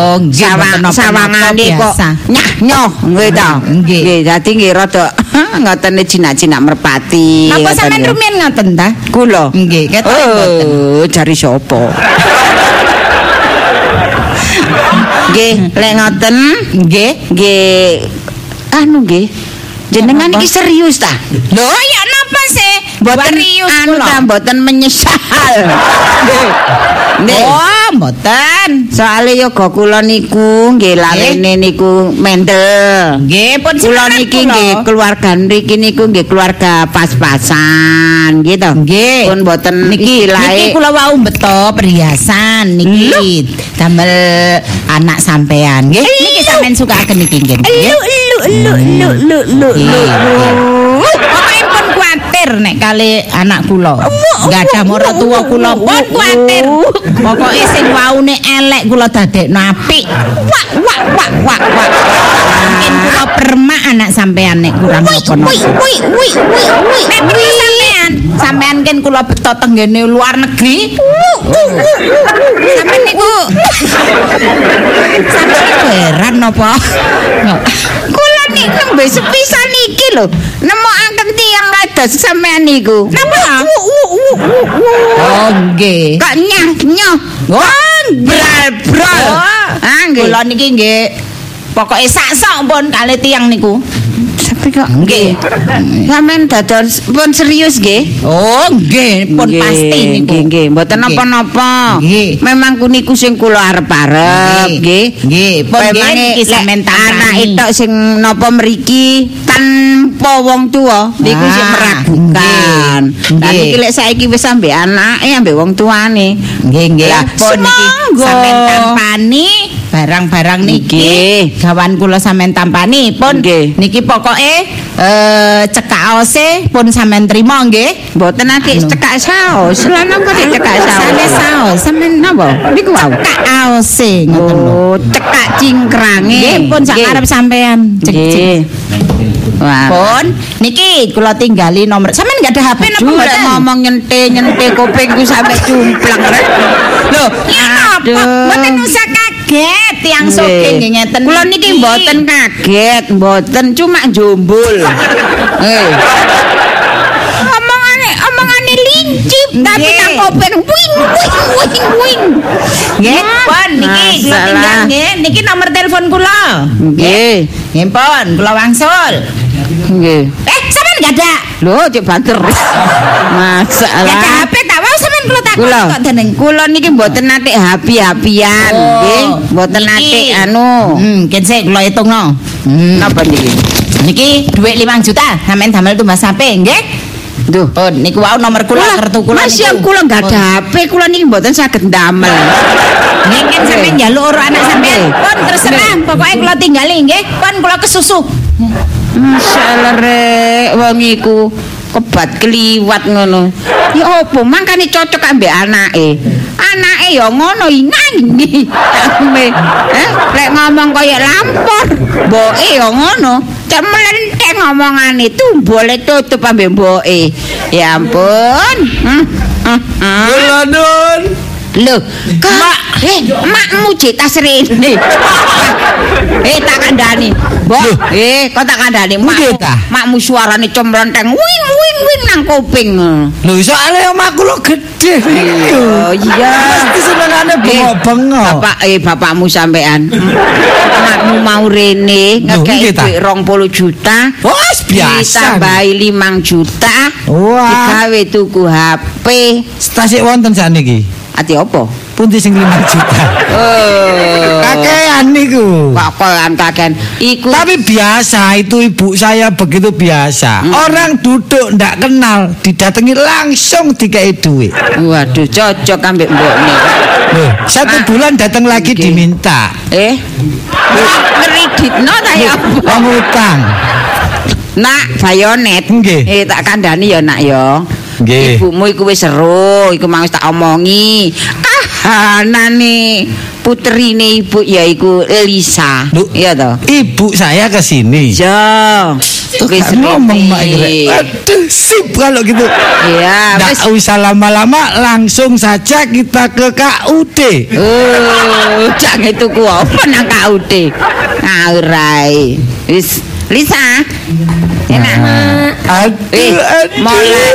Sawangane kok nyah-nyoh nggih to. Nggih, dadi nggih rada ngoten jinak-jinak merpati. Napa sampean rumiyin ngoten ta? Kula. Nggih, ketok ngoten. Oh, jari sapa? Nggih, lek ngoten nggih nggih anu nggih. Jenengan iki serius ta? Lho, ya napa sih? Mboten serius kula, mboten menyesal. Nggih. Oh, mboten. Soale yoga kula niku nggih larene niku mendel. Nggih, pun kula niki nggih keluarga niki niku nggih keluarga pas-pasan, nggih to. Nggih. Pun mboten niki lae. Niki kula wau beto perhiasan niki. Damel anak sampean nggih. Niki sampean sukaaken niki nggih. Lu lu lu lu lu pokoke pun kuwatir nek kali anak kula gadah maratuwa kula pun kuwatir pokoke sing waune elek kula dadekno apik wak wak wak wak wak mungkin kula permak anak sampean nek kurang ngono wih wih wih wih nek sampean sampean kan kula beto tenggene luar negeri sampean niku sampean heran napa nek nembe sepisan iki lho nemokaken tiyang kados sampean niku napa oh nggih kok nyah nyoh bral bral ha nggih kula niki nggih pokoke sak-sok pun kali tiyang niku tapi kok nggih sampean dadon pun serius nggih oh nggih pun pasti niku nggih mboten napa-napa memang niku sing kula arep-arep nggih nggih pun nggih sampean anak etok sing napa mriki tanpa wong tuwa niku sing meragukan lan iki lek saiki wis ambek anake ambek wong tuane nggih nggih pun niki sampean tampani barang-barang niki gawan kula sampean tampani pun niki pokoke eh cekaose pun sampean trima nggih mboten ati cekak saos lha napa nek cekak saos saos sampean napa niku wae cekaose ngoten lho cekak cingkrange nggih pun sak arep sampean nggih pun niki kula tinggali nomor sampean enggak ada H P napa mboten ngomong nyente-nyente kupingku sampe jumplang rek lho napa mboten usah kaget yang soking nggih ngeten kula niki mboten kaget mboten cuma jombol eh omongane omongane lincip tapi tangkopen wing wing wing wing nggih pon niki tinggal nggih niki nomor telepon kula nggih nggih pon kula wangsul nggih eh sampean enggak ada lho cek banter masalah enggak ada H P ta wae sampean kula takon kok dening kula niki mboten nate hapi-hapian nggih mboten nate anu hmm kecek kula hitungno napa niki niki dhuwit lima juta sampean damel tumbas sampe nggih duh pun niku wau nomor kula kertu kula niku Mas kula enggak ada H P kula niki mboten saged damel niki sampean njaluk ora anak sampean pun terserah pokoke kula tinggali nggih pun kula kesusu masalah rek wong iku kebat keliwat ngono ya apa mangkane cocok ambek anake anake ya ngono ingangi eh lek ngomong koyo lampor mboke ya ngono cek melentek ngomongane tumbole tutup ambek mboke ya ampun lho nun lho mak eh makmu jek tas rene eh tak kandhani mbok eh kok tak kandhani mak makmu suarane comronteng wing wing wing nang kuping lho soalé omahku lho gedhe oh iya mesti senengane bengok-bengok bapak eh bapakmu sampean makmu mau rene ngekeki dhuwit dua puluh juta wis biasa ditambahi lima juta digawe tuku H P stasik wonten saniki ati opo? Pundi sing lima juta. Oh. Kakean niku. Kakean kakean. Iku tapi biasa itu ibu saya begitu biasa. Hmm. Orang duduk ndak kenal didatangi langsung dikai duit. Waduh cocok ambek mbokne. Loh, satu Ma. bulan datang lagi okay. diminta. Eh. Meriditno ta ya apa? Ngutang. Nak bayonet. Nggih. Okay. Eh tak kandhani ya nak ya. Nggih. Ibumu iku wis seru, iku mang tak omongi. Kahanane putrine ibu yaiku Elisa. Iya toh? Ibu saya ke sini. Ya. Turis ngomong Mak Irek. Aduh, sip kalau gitu. Iya, enggak usah lama-lama, langsung saja kita ke K U D. Oh, jangan itu ku apa nang K U D. Ngaurai. Wis Lisa. Enak. Aduh, mulai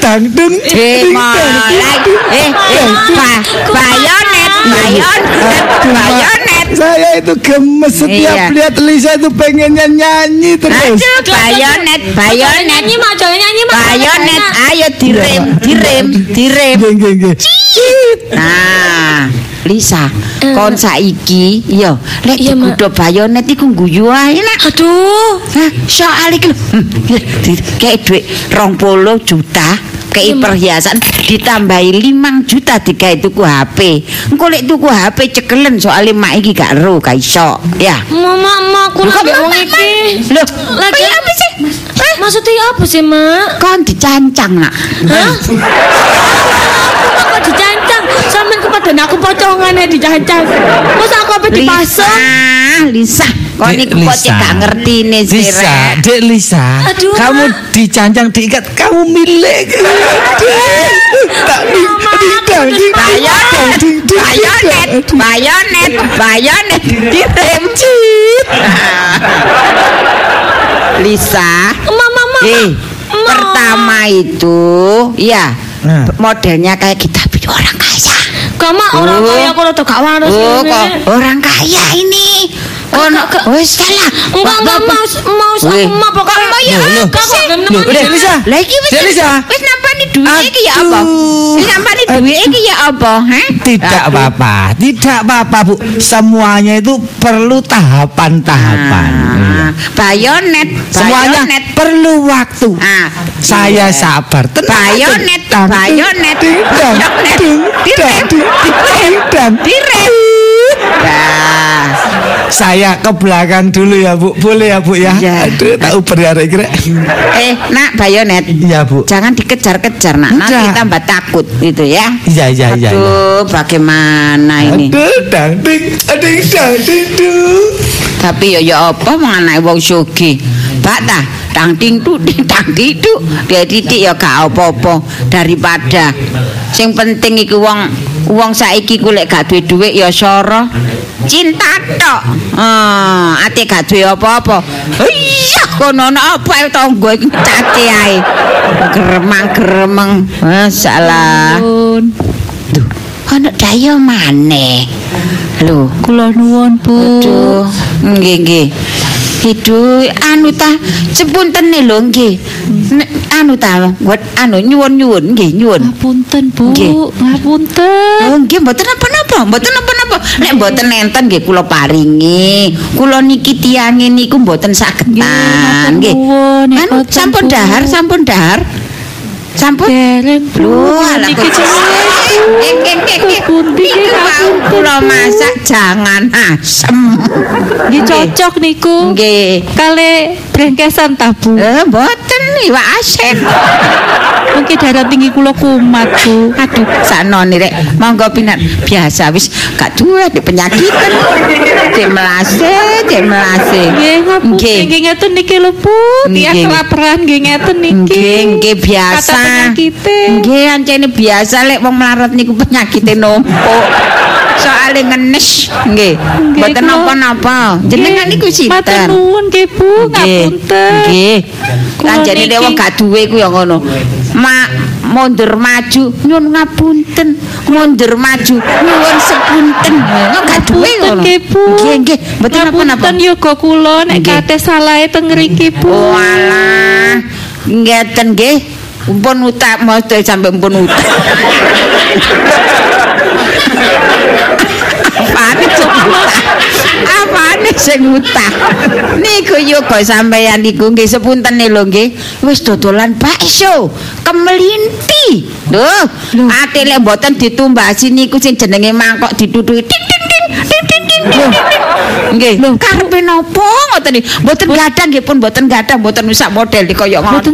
dangdung. Eh, mulai. Eh, bayonet, bayonet, bayonet. Saya itu gemes setiap iya. lihat Lisa itu pengennya nyanyi terus. Aduh, bayonet, bayonet. Nyanyi mau coba nyanyi mau. Bayonet, ayo direm, direm, direm. Cicit. Nah, Lisa, uh. kon saiki, yo, lek kudu bayonet iku guyu ae nak. Aduh, soal iki kayak duit rong puluh juta. Kei perhiasan ditambahi limang juta tiga itu ku H P. Engko lek tuku H P cekelen soalnya mak iki gak ero gak iso. Ya. Mama mak aku nang wong iki. Lho, lagi apa sih? Eh, maksudnya apa sih, Mak? Kon dicancang, Nak. Hah? Kok dicancang? Sampeyan kepada aku pocongane dicancang. Masa aku apa dipasang? Ah, Lisa. Kau ini kuatnya gak ngerti nih Lisa, Dek Lisa. Aduh, kamu dicancang diikat, kamu milik. Bayonet, bayonet, bayonet, bayonet, direm cip. Lisa, mama, mama. Eh, pertama itu, ya modelnya kayak kita bikin orang kaya. Kamu orang kaya kalau tuh gak waras ini. Orang kaya ini. Kon wis kalah. Enggak mau mau sama pokoknya ya. Loh, udah bisa. Lah iki wis wis nampani duwe iki ya apa? Wis nampani duwe iki ya apa, ha? Tidak apa-apa. Tidak apa-apa, Bu. Semuanya itu perlu tahapan-tahapan. Bayonet, semuanya perlu waktu. Saya sabar. Bayonet, bayonet. Bayonet. Direm, direm, direm. Saya ke belakang dulu ya Bu, boleh ya Bu ya? Ya. Aduh, tahu berharap kira. Eh, Nak, bayonet. Iya Bu. Jangan dikejar-kejar Nak, nanti tambah takut gitu ya. Iya iya iya. Aduh, ya. Bagaimana ini? Aduh, dangding, dangding, dangding. Tapi yo yo apa mengenai wong sugih? Pak ta, dangding tu, dangding tu, dia titik yo gak apa-apa daripada. Sing penting iki wong wong saiki ku lek gak duwe duit yo soro. Cinta tok. Ah, uh, ate gak duwe apa-apa. Iya, kono ana apa ae tangga iki cace ae. Geremang-geremeng. Masalah. Duh, ana daya maneh. Lho, kula nuwun, Bu. Aduh, nggih nggih. Hidup anu ta sepuntene lho nggih. Anu ta buat anu nyuwun-nyuwun nggih nyuwun. Ngapunten Bu, ngapunten. Oh nggih mboten napa-napa, mboten napa-napa. Nek mboten nenten nggih kula paringi. Kula niki tiange niku mboten sagetan nggih. Anu sampun dahar, sampun dahar. Sampun dereng lho niki jenenge pundi kula masak jangan asem. Nggih cocok niku. Nggih. Kale brengkesan tabu. Eh mboten iwak asin. Mungkin darah tinggi kula kumat Bu. Aduh saknone rek. Monggo pinan biasa wis gak duwe penyakitan. Cek melase, cek melase. Nggih nggih nggih ngeten niki lho Bu. Tias kelaperan nggih ngeten niki. Nggih nggih biasa. Nggih ancene biasa lek wong melarat niku penyakite numpuk. Soale ngenes nggih. Mboten napa-napa. Jenengan niku sinten? Matur nuwun nggih Bu, ngapunten. Nggih. Kanjane nek wong gak duwe ku ya ngono. Mak mundur maju nyuwun ngapunten. Mundur maju nyuwun sepunten. Ngono gak duwe ngono. Nggih nggih. Mboten napa-napa. Punten yoga kula nek kate salahe teng mriki Bu. Walah. Ngeten nggih. Pun utak mau sampai pun utak. Apa nih sing utak? Apa nih sing utak? Niku yoga sampeyan niku nggih sepuntene lho nggih. Wis dodolan bakso, kemelinti. Lho, ate lek mboten ditumbasi niku sing jenenge mangkok ditutuhi. Ting ting ting ting ting ting. Nggih. Lho karepe napa ngoten niki? Mboten gadah nggih pun mboten gadah mboten misak model niki kaya ngoten.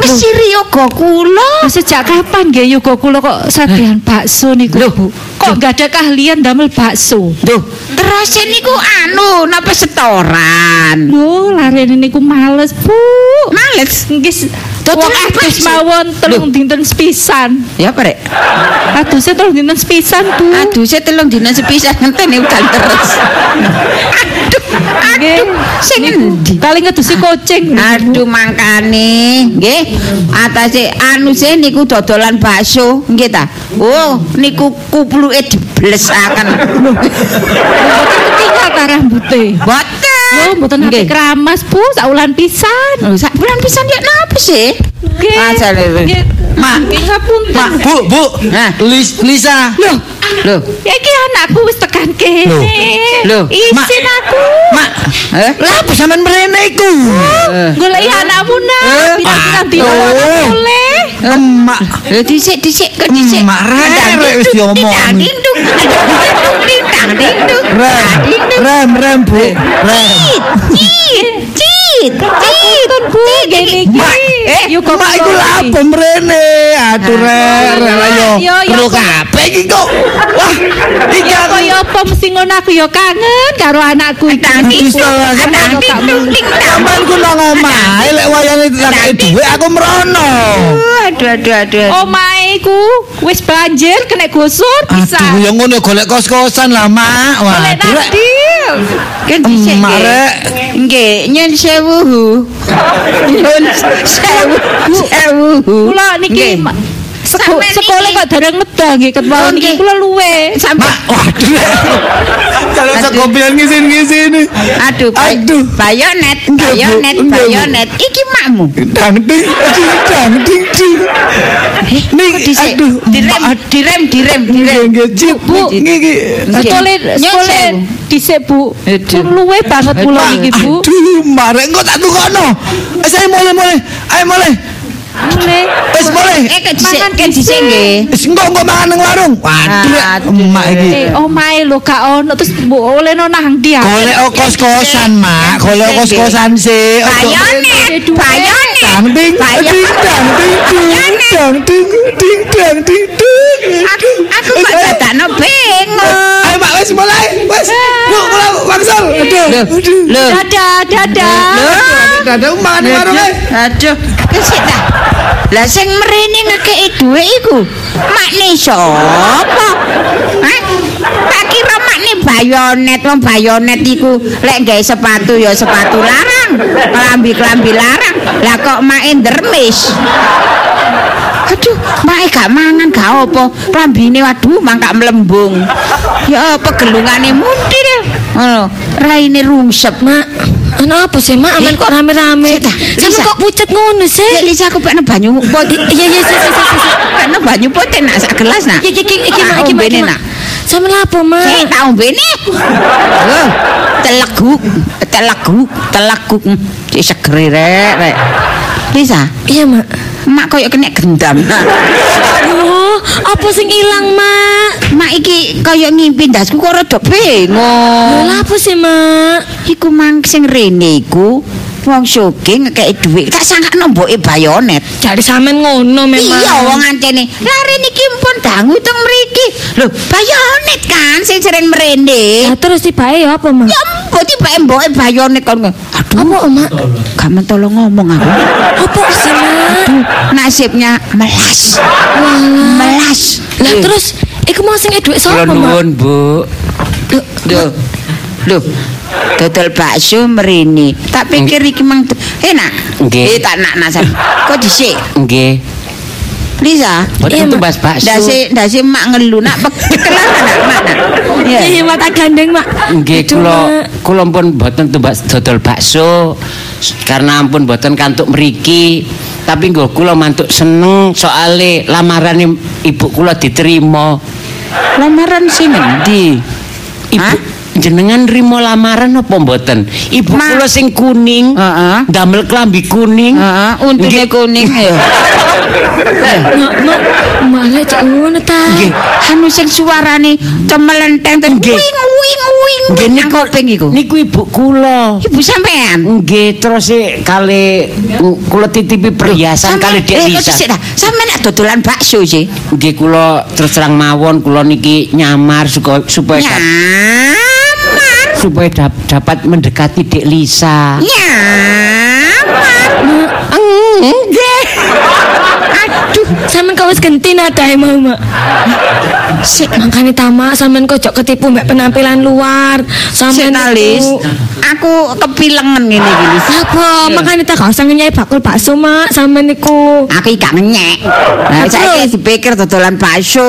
Mesir yoga kula. Sejak kapan nggih yoga kula kok sadean bakso niku, Bu? Kok enggak ada keahlian damel bakso? Duh, terus niku anu napa setoran? Lho, larene niku males, Bu. Males nggih. Wong atus mawon telung dinten sepisan. Ya, Pak. Aduse telung dinten sepisan, Bu. Aduse telung dinten sepisan ngenteni udan terus. Aduh, aduh. Sing endi? Paling ngedusi kucing. Aduh, mangkane. Nggih. Atase anuse niku dodolan bakso, nggih ta? Oh, niku kupluke diblesaken. Tinggal ta rambuté. Boten. Lho, mboten nate kramas, Bu, sak wulan pisan. Lho, sak wulan pisan ya napa sih? Nggih. Nggih. Mak, ngapunten. Mak, Bu, Bu. Nah, Lisa. Lho, lho. Ya iki anakku wis tekan kene. Lho, isin aku. Mak, eh, lha apa sampean mrene iku? Goleki anakmu nang piranti-piranti oleh. Emak, dhisik-dhisik kok dhisik. Mak rek wis diomongi. Rem, rem, Bu. Rem. Cit, cit, cit. Bu, gini iki. Yo kok iku lapo mrene? Aduh, rem, ayo. Perlu kabeh iki kok. Wah, iki kaya apa mesti ngono aku ya kangen karo anakku iki. Iso kangen tak mending tamanku nang omahe lek wayange tak dhuwit aku merono. Aduh, aduh, aduh. Omahe ku wis banjir kena gusur bisa. Aduh, yo ngono golek kos-kosan lah, Mak. Wah, kan dhisik. Mak rek. Nggih, nyun sewu. Nyun sewu. Sewu. Kula niki sekolah kok dereng medal nggih ketwau niki kula luwe. Mak, waduh. Kalau sekopian ngisin-ngisini. Aduh, aduh. Bayonet, bayonet, bayonet. Iki makmu. Dang ding, dang ding ding. Niki aduh, direm, direm, direm, direm. Bu, niki. Sekolah, sekolah dhisik, Bu. Wong luwe banget kula niki, Bu. Aduh, marek kok tak tukono. Saya mulai-mulai. Ayo mulai. Mulai. Wis mulai. Eh kok dhisik, kok dhisik nggih. Wis engko engko mangan nang warung. Waduh, emak iki. Omahe lho gak ono terus mbok olehno nang ndi aku. Golek kos-kosan, Mak. Golek kos-kosan sik. Bayonet, bayonet. Dang ding, ding dang ding dang ding ding dang ding ding. Aku aku kok dadakno bingung. Ayo Mak wis mulai. Wis. Yuk kula wangsul. Aduh. Dadah, dadah. Dadah mangan nang warung. Aduh. Kesik ta. Lah sing mrene ngekeki dhuwit iku makne sapa? Hah? Tak kira makne bayonet, wong bayonet iku lek gawe sepatu ya sepatu larang, klambi-klambi larang. Lah kok main dermis. Aduh, mae gak mangan gak apa. Klambine waduh mangkak mlembung. Ya apa gelungane mundhir. Ngono, raine rungsep, Mak. Ana apa sih, Mak? Aman kok rame-rame. Sampe kok pucet ngono sih? Ya Lisa aku pekne banyu pot. Iya iya sik sik sik. Pekne banyu pot nak sak gelas nak. Iki iki iki Mak iki mbene nak. Sampe lapo, Mak? Sik tak ombene. Loh, telegu, telegu, telegu. Sik segere rek, rek. Lisa? Iya, Mak. Mak koyo kena gendam. Aduh, apa sing ilang, Mak? Mak iki koyo ngimpi ndasku kok rada bingung. Lha apa sih, Mak? Iku mang sing rene iku wong sugih ngekeki dhuwit. Tak sangkakno mboke bayonet. Jare sampean ngono memang. Iya, wong antene. Lah rene iki mpun dangu teng mriki. Lho, bayonet kan sing sering mrene. Lah terus tibae ya apa, Mak? Ya mbok tibae mboke bayonet kon. Apa, Mak? Gak mentolo ngomong aku. Apa sih, Mak? Nasibnya melas. Melas. Lah terus iku mau sing dhuwit sapa, Mak? Nuwun, Bu. Lho. Lho. Dodol bakso mrene. Tak pikir iki mang enak. Nggih. Eh tak nak nasan. Kok dhisik? Nggih. Lisa, itu bas bakso. Dasi dasi Mak ngelu nak pekelan anak Mak. Iya, mata gandeng, Mak. Nggih, kula kula pun mboten tumbas dodol bakso karena ampun mboten kantuk mriki. Tapi nggo kula mantuk seneng soale lamaran ibu kula diterima. Lamaran sing endi? Ibu jenengan rimo lamaran apa mboten? Ibu kula sing kuning, heeh, damel klambi kuning, heeh, untune kuning ya. Nek malah cek ngono ta. Anu sing suarane cemelenteng ten nggih. Wing wing. Nggih niku ping iku. Niku ibu kula. Ibu sampean. Nggih, terus e kali kula titipi perhiasan kali dhek Lisa. Sampeyan nek dodolan bakso sih. Nggih kula terus terang mawon kula niki nyamar supaya supaya dapat mendekati dhek Lisa. Nyamar. Nggih. Aduh, sampean kok wis genti nadahe mau, Mak. Sik mangkane tamak sampean kok jok ketipu mbek penampilan luar. Sampean aku kepilengen ngene iki, Lis. Apa? Mangkane tak gak usah ngenyai bakul bakso, Mak, sampean niku. Aku iki gak ngenyek. Lah saiki dipikir dodolan bakso.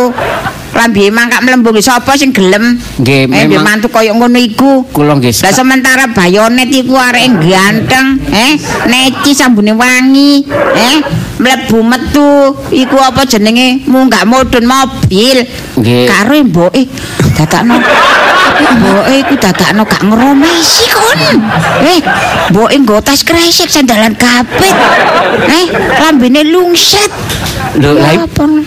Lambi mangkak mlembung sapa sing gelem? Nggih, memang. Eh, mantu koyo ngono iku. Kula nggih. Lah sementara bayonet iku areke ganteng, eh, neci sambune wangi, eh, mlebu metu iku apa jenenge? Munggah modun mobil. Nggih. Karo mboke dadakno. Mboke iku dadakno gak ngromesi kon. Eh, mboke nggo tas kresek sandalan kapit. Eh, lambene lungset. Lho,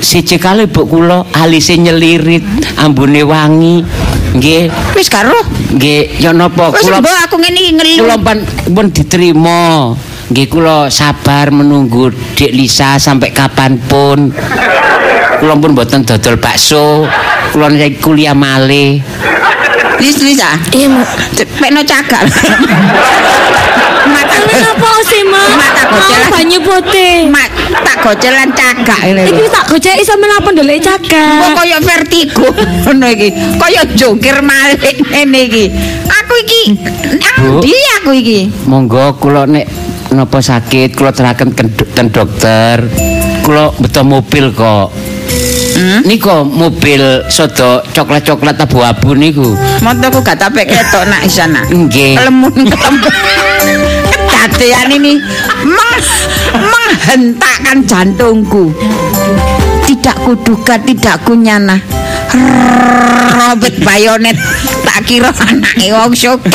siji kali mbok kula alise nyelirit, ambune wangi. Nggih, wis karo. Nggih, ya napa kula. Wis aku ngene iki ngelu. Kula pun diterima. Nggih, kula sabar menunggu Dik Lisa sampai kapanpun. Kula pun mboten dodol bakso. Kula niki kuliah malih. Lis Lisa. Iya, pekno cagak. Mata napa sih, Mak? Mata gocel banyu putih. Mak tak gocelan cagak ngene lho. Iki tak goceki sampean apa ndeleki cagak. Kok koyo vertigo ngono iki. Koyo jongkir malik ngene iki. Aku iki endi aku iki? Monggo kula nek napa sakit kula teraken ten dokter. Kula beto mobil kok. Hmm? Niko mobil soto coklat-coklat abu-abu niku. Montoku gak tapek ketok nak isana. Nggih. Lemun ketemu. Dadean ini meng menghentakkan jantungku. Tidak kuduga, tidak kunyana. Robet bayonet tak kira anake wong soke.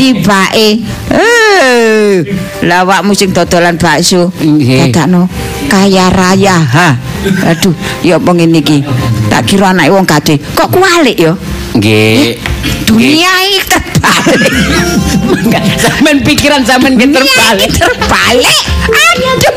Tibake. Eh, lawakmu sing dodolan bakso. Dadakno kaya raya. Ha. Aduh, ya apa ngene iki? Tak kira anake wong gade. Kok kualik ya? Nggih. Dunia iki terbalik. Sampeyan pikiran sampeyan ki terbalik. Terbalik. Aduh.